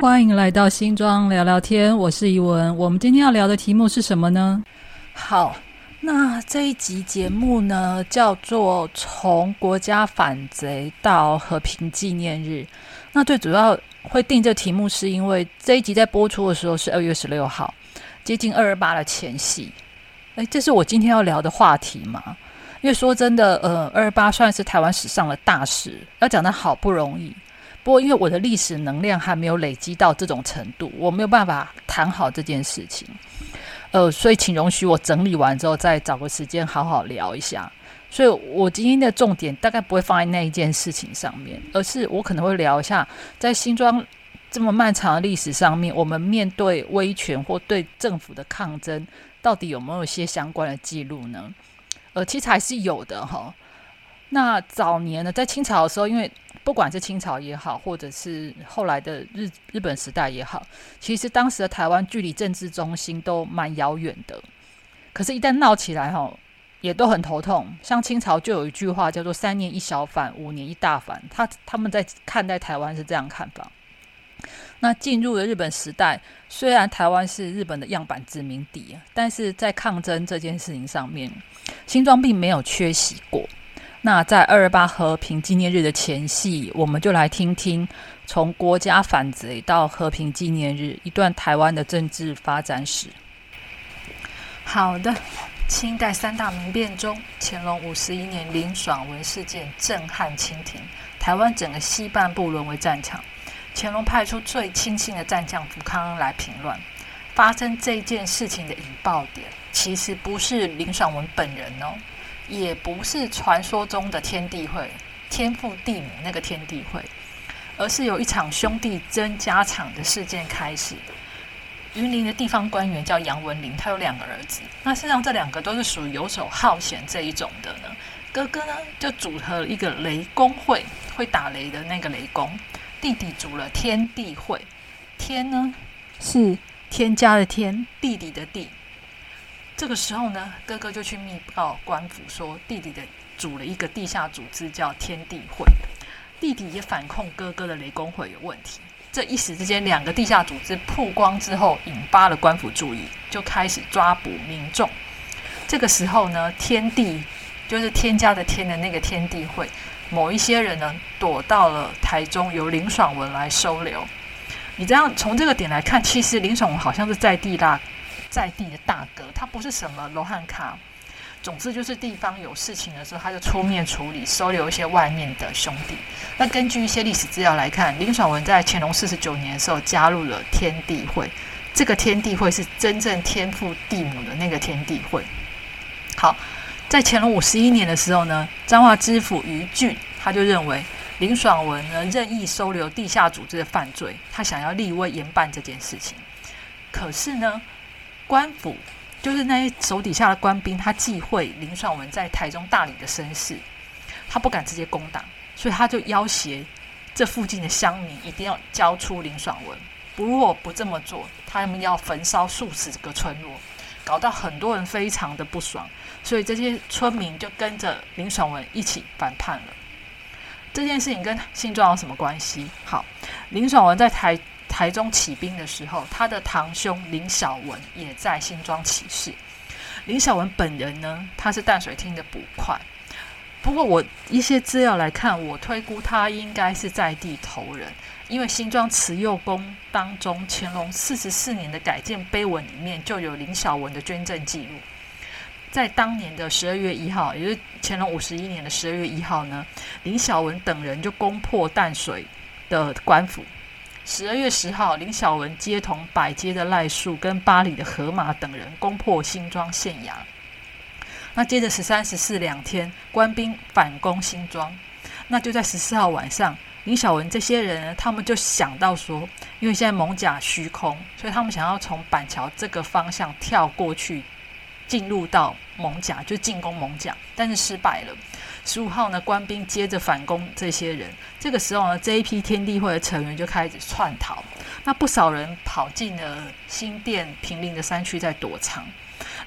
欢迎来到新庄聊聊天，我是怡文。我们今天要聊的题目是什么呢？好，那这一集节目呢叫做从国家反贼到和平纪念日。那最主要会定这题目是因为这一集在播出的时候是2月16号，接近228的前夕。这是我今天要聊的话题嘛？因为说真的，228算是台湾史上的大事，要讲的好不容易。不过因为我的历史能量还没有累积到这种程度，我没有办法谈好这件事情。所以请容许我整理完之后再找个时间好好聊一下。所以我今天的重点大概不会放在那一件事情上面，而是我可能会聊一下在新庄这么漫长的历史上面，我们面对威权或对政府的抗争到底有没有一些相关的记录呢？其实还是有的哈。那早年呢，在清朝的时候，因为不管是清朝也好，或者是后来的 日本时代也好，其实当时的台湾距离政治中心都蛮遥远的，可是一旦闹起来哈，也都很头痛。像清朝就有一句话叫做3年一小反，5年一大反，他们在看待台湾是这样看法。那进入了日本时代，虽然台湾是日本的样板殖民地，但是在抗争这件事情上面，新庄并没有缺席过。那在228和平纪念日的前夕，我们就来听听从国家反贼到和平纪念日一段台湾的政治发展史。好的，清代三大民变中，乾隆51年林爽文事件震撼清廷，台湾整个西半部沦为战场。乾隆派出最亲信的战将福康来平乱。发生这件事情的引爆点，其实不是林爽文本人哦，也不是传说中的天地会、天父地母那个天地会，而是由一场兄弟争家产的事件开始。云林的地方官员叫杨文龄，他有两个儿子。那事实上这两个都是属于游手好闲这一种的呢。哥哥呢就组合了一个雷公会，会打雷的那个雷公。弟弟组了天地会，天呢是天家的天，弟弟的弟。这个时候呢，哥哥就去密告官府说，弟弟的组了一个地下组织叫天地会。弟弟也反控哥哥的雷公会有问题。这一时之间，两个地下组织曝光之后，引发了官府注意，就开始抓捕民众。这个时候呢，天地就是天家的天的那个天地会。某一些人呢躲到了台中，由林爽文来收留。你这样从这个点来看，其实林爽文好像是在地的大哥，他不是什么罗汉卡。总之就是地方有事情的时候，他就出面处理，收留一些外面的兄弟。那根据一些历史资料来看，林爽文在乾隆49年的时候加入了天地会。这个天地会是真正天父地母的那个天地会。好，在乾隆51年的时候呢，彰化知府余俊他就认为林爽文呢任意收留地下组织的犯罪，他想要立威严办这件事情。可是呢，官府就是那些手底下的官兵，他忌讳林爽文在台中大理的身世，他不敢直接攻打，所以他就要挟这附近的乡民一定要交出林爽文，如果不这么做，他们要焚烧数十个村落，搞到很多人非常的不爽，所以这些村民就跟着林爽文一起反叛了。这件事情跟新庄有什么关系？好，林爽文在台中起兵的时候，他的堂兄林小文也在新庄起事。林小文本人呢，他是淡水厅的捕快，不过我一些资料来看，我推估他应该是在地头人，因为新庄慈幼宫当中乾隆44年的改建碑文里面就有林小文的捐赠记录。在当年的12月1号，也就是乾隆51年的12月1号呢，林小文等人就攻破淡水的官府。12月10号，林小文接同百街的赖树跟八里的河马等人攻破新庄县衙。那接着13、14两天，官兵反攻新庄。那就在14号晚上，林小文这些人呢，他们就想到说，因为现在艋舺虚空，所以他们想要从板桥这个方向跳过去，进入到艋舺，就进攻艋舺，但是失败了。15号呢，官兵接着反攻这些人。这个时候呢，这一批天地会的成员就开始窜逃。那不少人跑进了新店、平林的山区在躲藏。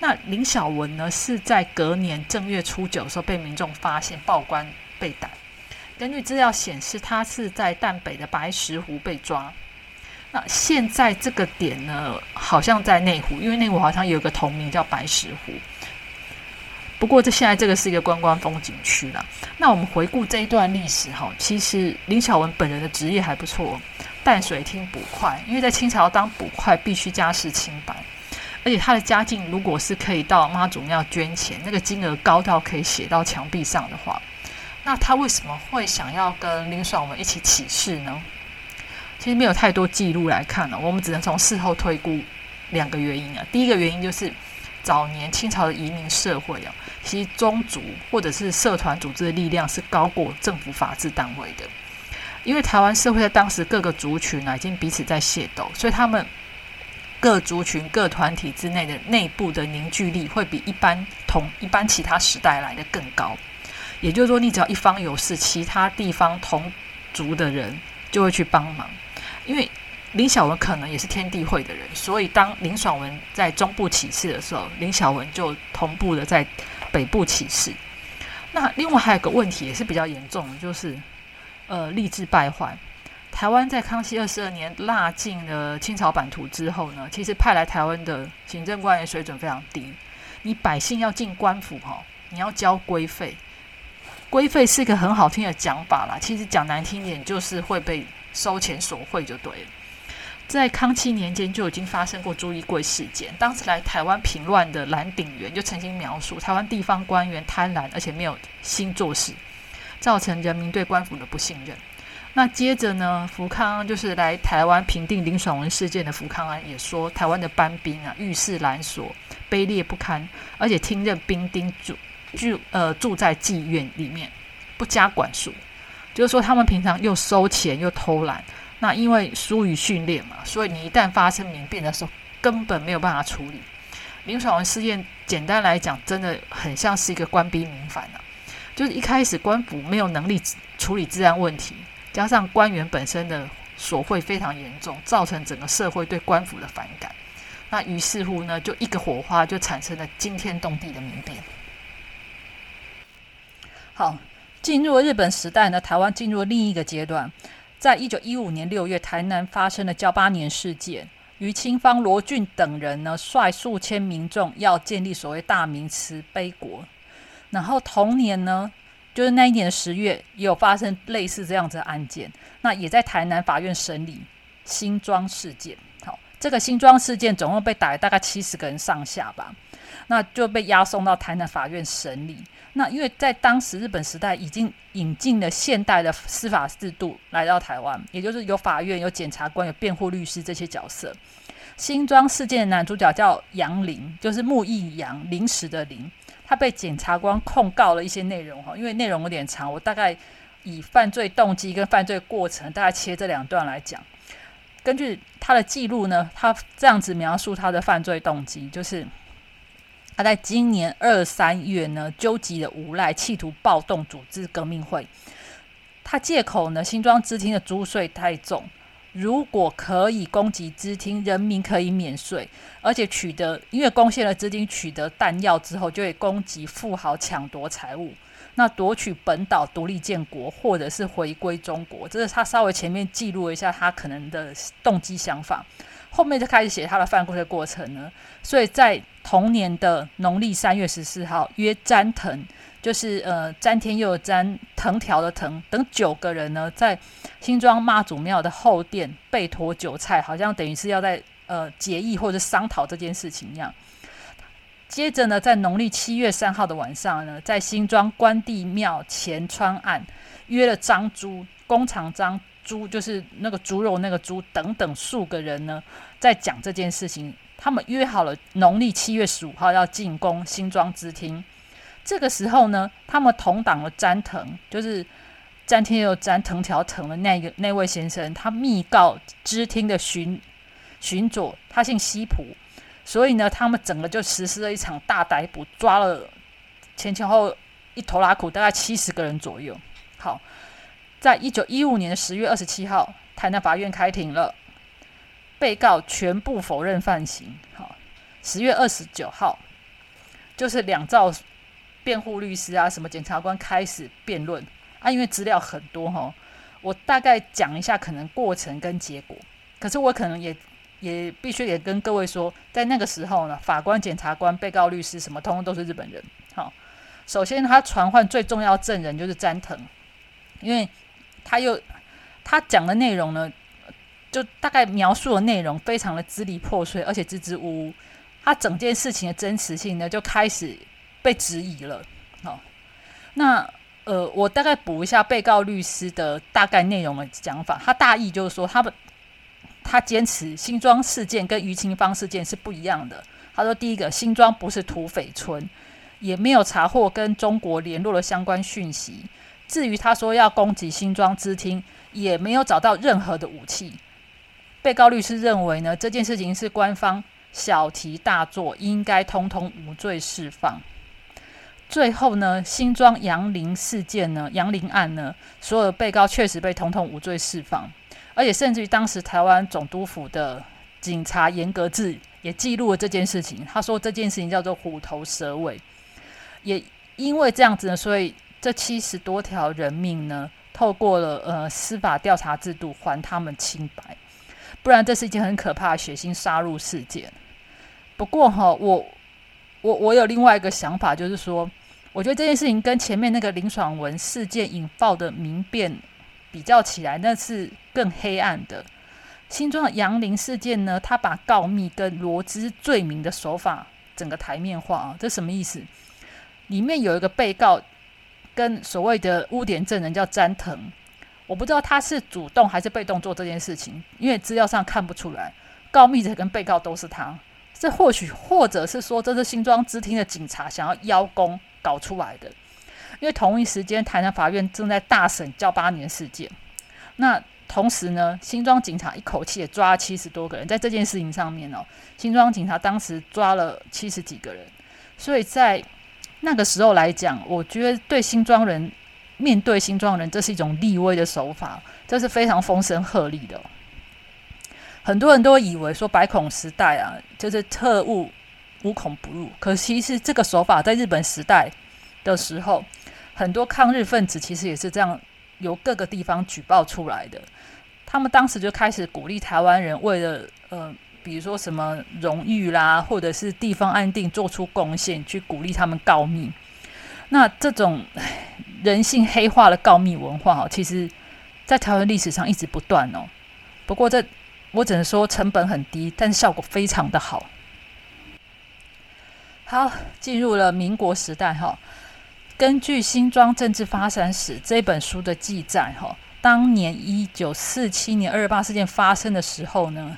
那林小文呢，是在隔年正月初9的时候被民众发现报官被逮。根据资料显示，他是在淡北的白石湖被抓。那现在这个点呢，好像在内湖，因为内湖好像有一个同名叫白石湖。不过这现在这个是一个观光风景区啦。那我们回顾这一段历史，其实林巧文本人的职业还不错，淡水厅捕快，因为在清朝当捕快必须家世清白，而且他的家境如果是可以到妈祖庙捐钱，那个金额高到可以写到墙壁上的话，那他为什么会想要跟林爽文一起起事呢？其实没有太多记录来看了，我们只能从事后推估两个原因啊。第一个原因就是早年清朝的移民社会啊，其实宗族或者是社团组织的力量是高过政府法制单位的，因为台湾社会在当时各个族群已经彼此在械斗，所以他们各族群各团体之内的内部的凝聚力会比一般其他时代来的更高。也就是说，你只要一方有事，其他地方同族的人就会去帮忙。因为林巧文可能也是天地会的人，所以当林爽文在中部起事的时候，林巧文就同步的在北部起事。那另外还有个问题也是比较严重的，就是吏治败坏。台湾在康熙22年纳进了清朝版图之后呢，其实派来台湾的行政官员水准非常低。你百姓要进官府你要交规费，规费是一个很好听的讲法啦，其实讲难听点就是会被收钱索贿就对了。在康熙年间就已经发生过朱一贵事件，当时来台湾平乱的蓝鼎元就曾经描述台湾地方官员贪婪而且没有心做事，造成人民对官府的不信任。那接着呢，福康安就是来台湾平定林爽文事件的福康安也说，台湾的班兵遇事拦索，卑劣不堪，而且听任兵丁住在妓院里面，不加管束，就是说他们平常又收钱又偷懒。那因为疏于训练嘛，所以你一旦发生民变的时候根本没有办法处理。林爽文事件简单来讲真的很像是一个官逼民反啊，就是一开始官府没有能力处理治安问题，加上官员本身的索贿非常严重，造成整个社会对官府的反感。那于是乎呢，就一个火花就产生了惊天动地的民变。好，进入了日本时代呢，台湾进入了另一个阶段。在1915年6月，台南发生了98年事件，于清芳、罗俊等人呢，率数千民众要建立所谓大明慈悲国。然后同年呢，就是那一年的10月，也有发生类似这样子的案件，那也在台南法院审理新庄事件。好，这个新庄事件总共被打了大概70个人上下吧，那就被押送到台南法院审理。那因为在当时日本时代已经引进了现代的司法制度来到台湾，也就是有法院、有检察官、有辩护律师这些角色。新庄事件的男主角叫杨林，就是木易杨，临时的林，他被检察官控告了一些内容，因为内容有点长，我大概以犯罪动机跟犯罪过程大概切这两段来讲。根据他的记录呢，他这样子描述他的犯罪动机，就是他在今年2、3月呢，纠集了无赖，企图暴动组织革命会。他借口呢，新庄支厅的租税太重，如果可以供给支厅，人民可以免税，而且取得因为贡献了支厅取得弹药之后，就会供给富豪抢夺财物，那夺取本岛独立建国或者是回归中国。这是他稍微前面记录了一下他可能的动机想法，后面就开始写他的犯罪的过程呢。所以在同年的农历3月14号，约詹藤，就是詹天佑的詹，藤条的藤，等9个人呢，在新庄妈祖庙的后殿被驮韭菜，好像等于是要在决议或者商讨这件事情一样。接着呢，在农历7月3号的晚上呢，在新庄关帝庙前川岸约了张猪，弓长张猪，就是那个猪肉那个猪，等等数个人呢，在讲这件事情。他们约好了农历7月15号要进攻新庄支厅。这个时候呢，他们同党的詹藤，就是詹天佑詹藤条藤的那位先生，他密告支厅的巡佐，他姓西浦，所以呢，他们整个就实施了一场大逮捕，抓了前后一头拉苦，大概70个人左右。好，在1915年10月27号，台南法院开庭了。被告全部否认犯行。好，10月29号，就是两造辩护律师啊，什么检察官开始辩论啊，因为资料很多我大概讲一下可能过程跟结果。可是我可能也必须也跟各位说，在那个时候呢，法官、检察官、被告、律师什么，通通都是日本人。好，首先他传唤最重要证人就是斋藤，因为他讲的内容呢，就大概描述的内容非常的支离破碎，而且支支吾吾，他整件事情的真实性呢就开始被质疑了。好，那我大概补一下被告律师的大概内容的讲法，他大意就是说他坚持新庄事件跟于清芳事件是不一样的。他说，第一个，新庄不是土匪村，也没有查获跟中国联络的相关讯息。至于他说要攻击新庄支厅，也没有找到任何的武器。被告律师认为呢，这件事情是官方小题大做，应该通通无罪释放。最后呢，新庄杨林事件呢，杨林案呢，所有的被告确实被通通无罪释放。而且甚至于当时台湾总督府的警察严格制也记录了这件事情，他说这件事情叫做虎头蛇尾。也因为这样子呢，所以这70多条人命呢，透过了司法调查制度还他们清白，不然这是一件很可怕的血腥杀戮事件。不过我有另外一个想法，就是说，我觉得这件事情跟前面那个林爽文事件引爆的民变比较起来，那是更黑暗的。新庄的杨林事件呢，他把告密跟罗织罪名的手法整个台面化啊，这什么意思？里面有一个被告跟所谓的污点证人叫斋藤，我不知道他是主动还是被动做这件事情，因为资料上看不出来，告密者跟被告都是他。这或许或者是说，这是新庄支厅的警察想要邀功搞出来的。因为同一时间，台南法院正在大审98年事件，那同时呢，新庄警察一口气也抓了70多个人，在这件事情上面哦，新庄警察当时抓了70几个人，所以在那个时候来讲，我觉得对新庄人，面对新庄人，这是一种立威的手法，这是非常风声鹤唳的。很多人都以为说白恐时代啊，就是特务无孔不入，可惜是这个手法在日本时代的时候，很多抗日分子其实也是这样由各个地方举报出来的。他们当时就开始鼓励台湾人为了比如说什么荣誉啦，或者是地方安定做出贡献，去鼓励他们告密。那这种人性黑化的告密文化，其实在台湾历史上一直不断哦。不过这我只能说成本很低，但效果非常的好。好，进入了民国时代哈。根据《新庄政治发展史》这本书的记载哈，当年1947年228事件发生的时候呢，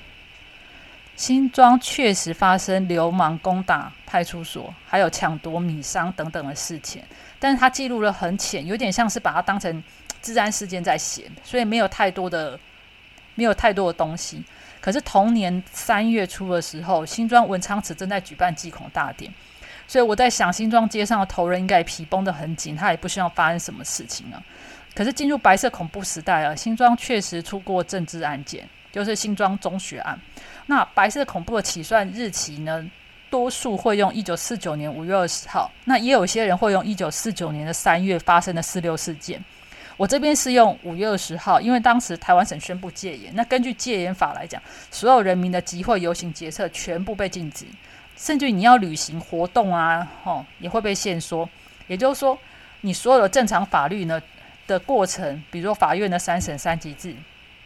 新庄确实发生流氓攻打派出所，还有抢夺米商等等的事情，但是他记录了很浅，有点像是把它当成治安事件在写，所以没有太多的东西。可是同年3月初的时候，新庄文昌祠正在举办祭孔大典，所以我在想，新庄街上的头人应该皮绷得很紧，他也不希望发生什么事情啊。可是进入白色恐怖时代啊，新庄确实出过政治案件，就是新庄中学案。那白色恐怖的起算日期呢，多数会用1949年5月20号，那也有些人会用1949年的3月发生的46事件。我这边是用5月20号，因为当时台湾省宣布戒严，那根据戒严法来讲，所有人民的集会、游行、结社全部被禁止，甚至你要旅行活动啊，也会被限缩。也就是说，你所有的正常法律呢的过程，比如说法院的3审3级制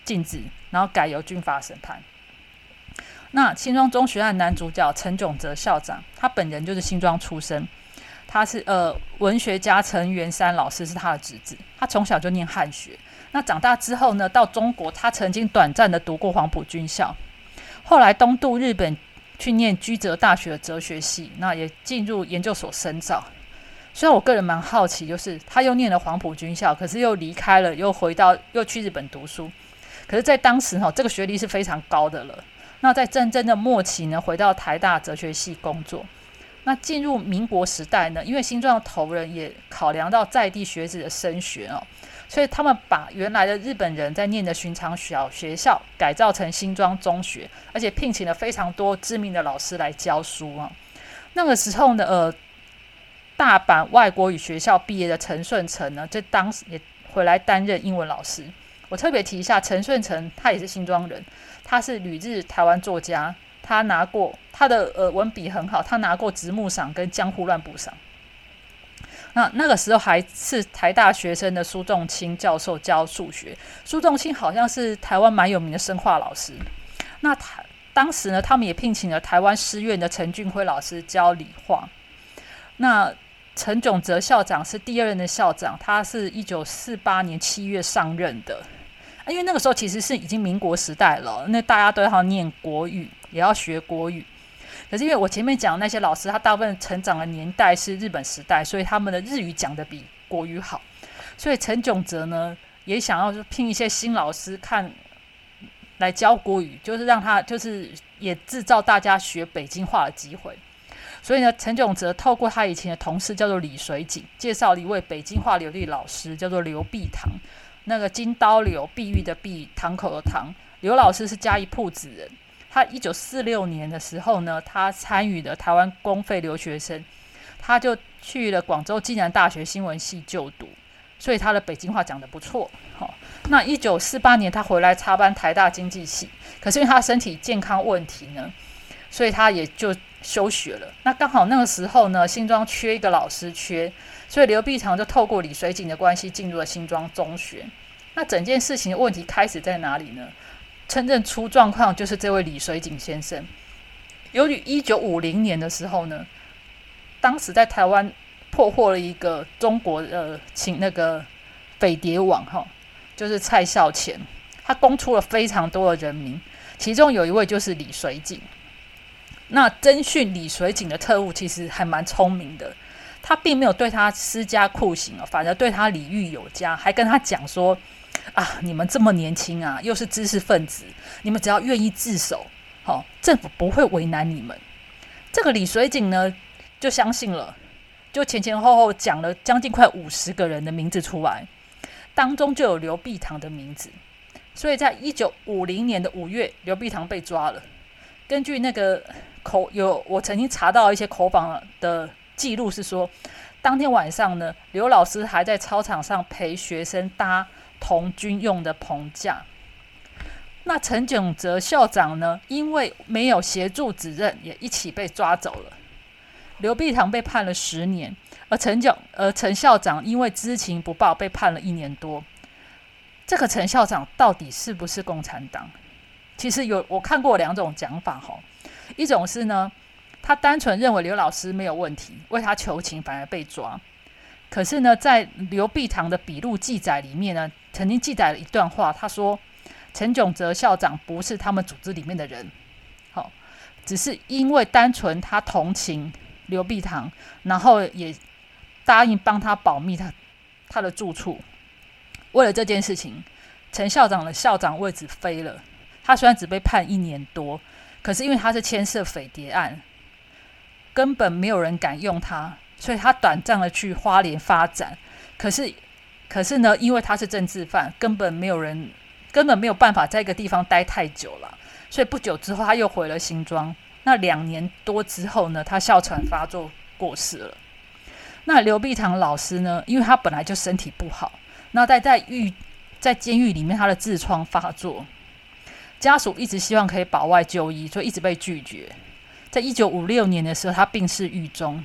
禁止，然后改由军法审判。那新庄中学案男主角陈炯哲校长，他本人就是新庄出生。他是文学家陈元山老师是他的侄子，他从小就念汉学。那长大之后呢，到中国，他曾经短暂的读过黄埔军校，后来东渡日本去念居泽大学的哲学系，那也进入研究所深造。虽然我个人蛮好奇，就是他又念了黄埔军校，可是又离开了，又去日本读书。可是，在当时这个学历是非常高的了。那在战争的末期呢，回到台大哲学系工作。那进入民国时代呢，因为新庄的头人也考量到在地学子的升学哦，所以他们把原来的日本人在念的寻常小学校改造成新庄中学，而且聘请了非常多知名的老师来教书啊。那个时候呢，大阪外国语学校毕业的陈顺成呢，就当时也回来担任英文老师。我特别提一下陈顺成，他也是新庄人，他是旅日台湾作家，他拿过他的文笔很好，他拿过直木赏跟江户乱步赏。那个时候还是台大学生的苏仲清教授教数学，苏仲清好像是台湾蛮有名的生化老师。那他当时呢，他们也聘请了台湾师院的陈俊辉老师教理化。那陈炯哲校长是第二任的校长，他是1948年7月上任的。因为那个时候其实是已经民国时代了，那大家都要念国语，也要学国语。可是因为我前面讲的那些老师，他大部分成长的年代是日本时代，所以他们的日语讲得比国语好。所以陈炯哲呢，也想要聘一些新老师看来教国语，就是让他就是也制造大家学北京话的机会。所以呢，陈炯哲透过他以前的同事叫做李水井，介绍了一位北京话流利老师，叫做刘碧堂。那个金刀流，碧玉的碧，堂口的堂。刘老师是嘉义朴子人，他1946年的时候呢，他参与了台湾公费留学生，他就去了广州暨南大学新闻系就读，所以他的北京话讲得不错。那1948年他回来插班台大经济系，可是因为他身体健康问题呢，所以他也就休学了。那刚好那个时候呢，新庄缺一个老师缺，所以刘碧堂就透过李水井的关系进入了新庄中学。那整件事情的问题开始在哪里呢？真正出状况就是这位李水井先生。由于1950年的时候呢，当时在台湾破获了一个中国那个匪谍网哈，就是蔡孝乾，他供出了非常多的人名，其中有一位就是李水井。那侦讯李水井的特务其实还蛮聪明的，他并没有对他施加酷刑，反而对他礼遇有加，还跟他讲说啊，你们这么年轻啊，又是知识分子，你们只要愿意自首，政府不会为难你们。这个李水井呢就相信了，就前后后讲了将近快50个人的名字出来，当中就有刘碧堂的名字。所以在1950年5月，刘碧堂被抓了。根据那个我曾经查到一些口访的记录是说，当天晚上呢，刘老师还在操场上陪学生搭童军用的棚架。那陈炯哲校长呢，因为没有协助指认，也一起被抓走了。刘碧堂被判了10年，而陈校长因为知情不报被判了1年多。这个陈校长到底是不是共产党？其实我看过2种讲法，一种是呢，他单纯认为刘老师没有问题，为他求情反而被抓。可是呢，在刘碧堂的笔录记载里面呢，曾经记载了一段话，他说陈炯哲校长不是他们组织里面的人，只是因为单纯他同情刘碧堂，然后也答应帮他保密他的住处。为了这件事情，陈校长的校长位置飞了。他虽然只被判1年多，可是因为他是牵涉匪谍案，根本没有人敢用他，所以他短暂的去花莲发展。可是呢，因为他是政治犯，根本没有办法在一个地方待太久了，所以不久之后他又回了新庄。那2年多之后呢，他哮喘发作过世了。那刘碧堂老师呢，因为他本来就身体不好，那在监狱里面他的痔疮发作，家属一直希望可以保外就医，所以一直被拒绝。在1956年的时候，他病逝狱中。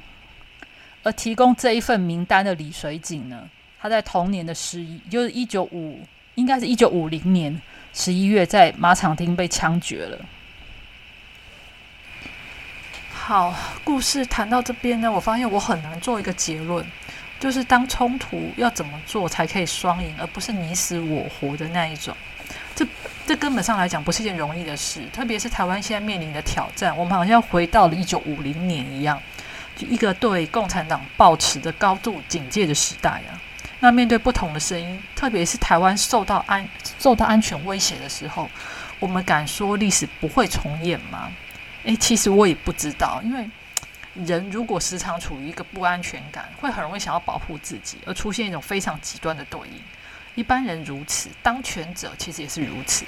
而提供这一份名单的李水井呢，他在同年的1950年11月在马场町被枪决了。好，故事谈到这边呢，我发现我很难做一个结论，就是当冲突要怎么做才可以双赢，而不是你死我活的那一种。这根本上来讲不是一件容易的事，特别是台湾现在面临的挑战，我们好像回到了1950年一样，就一个对共产党抱持的高度警戒的时代啊。那面对不同的声音，特别是台湾受到安全威胁的时候，我们敢说历史不会重演吗？其实我也不知道，因为人如果时常处于一个不安全感，会很容易想要保护自己，而出现一种非常极端的对应。一般人如此，当权者其实也是如此。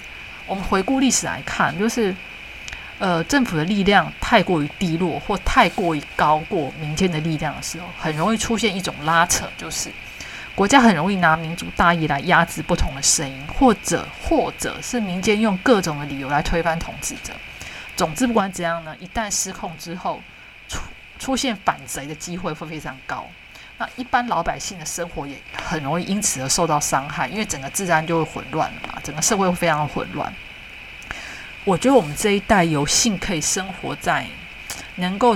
我们回顾历史来看，就是政府的力量太过于低落，或太过于高过民间的力量的时候，很容易出现一种拉扯，就是国家很容易拿民族大义来压制不同的声音，或者是民间用各种的理由来推翻统治者。总之不管怎样呢，一旦失控之后，出现反贼的机会会非常高。那一般老百姓的生活也很容易因此而受到伤害，因为整个治安就会混乱了嘛，整个社会会非常混乱。我觉得我们这一代有幸可以生活在能够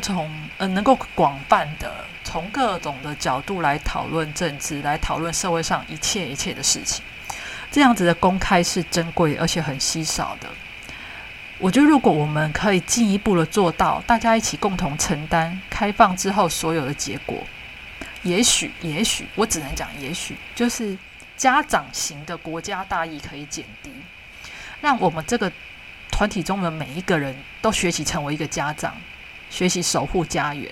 广泛的从各种的角度来讨论政治，来讨论社会上一切的事情，这样子的公开是珍贵而且很稀少的。我觉得如果我们可以进一步的做到大家一起共同承担开放之后所有的结果，也许我只能讲也许，就是家长型的国家大义可以减低，让我们这个团体中的每一个人都学习成为一个家长，学习守护家园。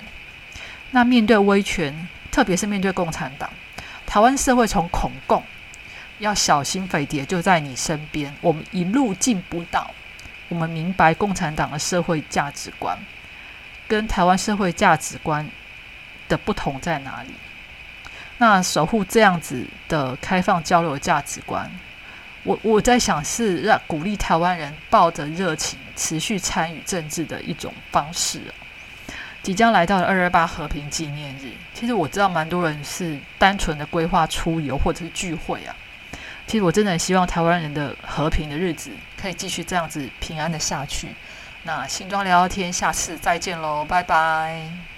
那面对威权，特别是面对共产党，台湾社会从恐共要小心匪谍就在你身边，我们一路进步到我们明白共产党的社会价值观跟台湾社会价值观的不同在哪里。那守护这样子的开放交流价值观，我在想是让鼓励台湾人抱着热情持续参与政治的一种方式。即将来到的228和平纪念日，其实我知道蛮多人是单纯的规划出游或者是聚会。其实我真的很希望台湾人的和平的日子可以继续这样子平安的下去。那新庄聊聊天，下次再见咯，拜拜。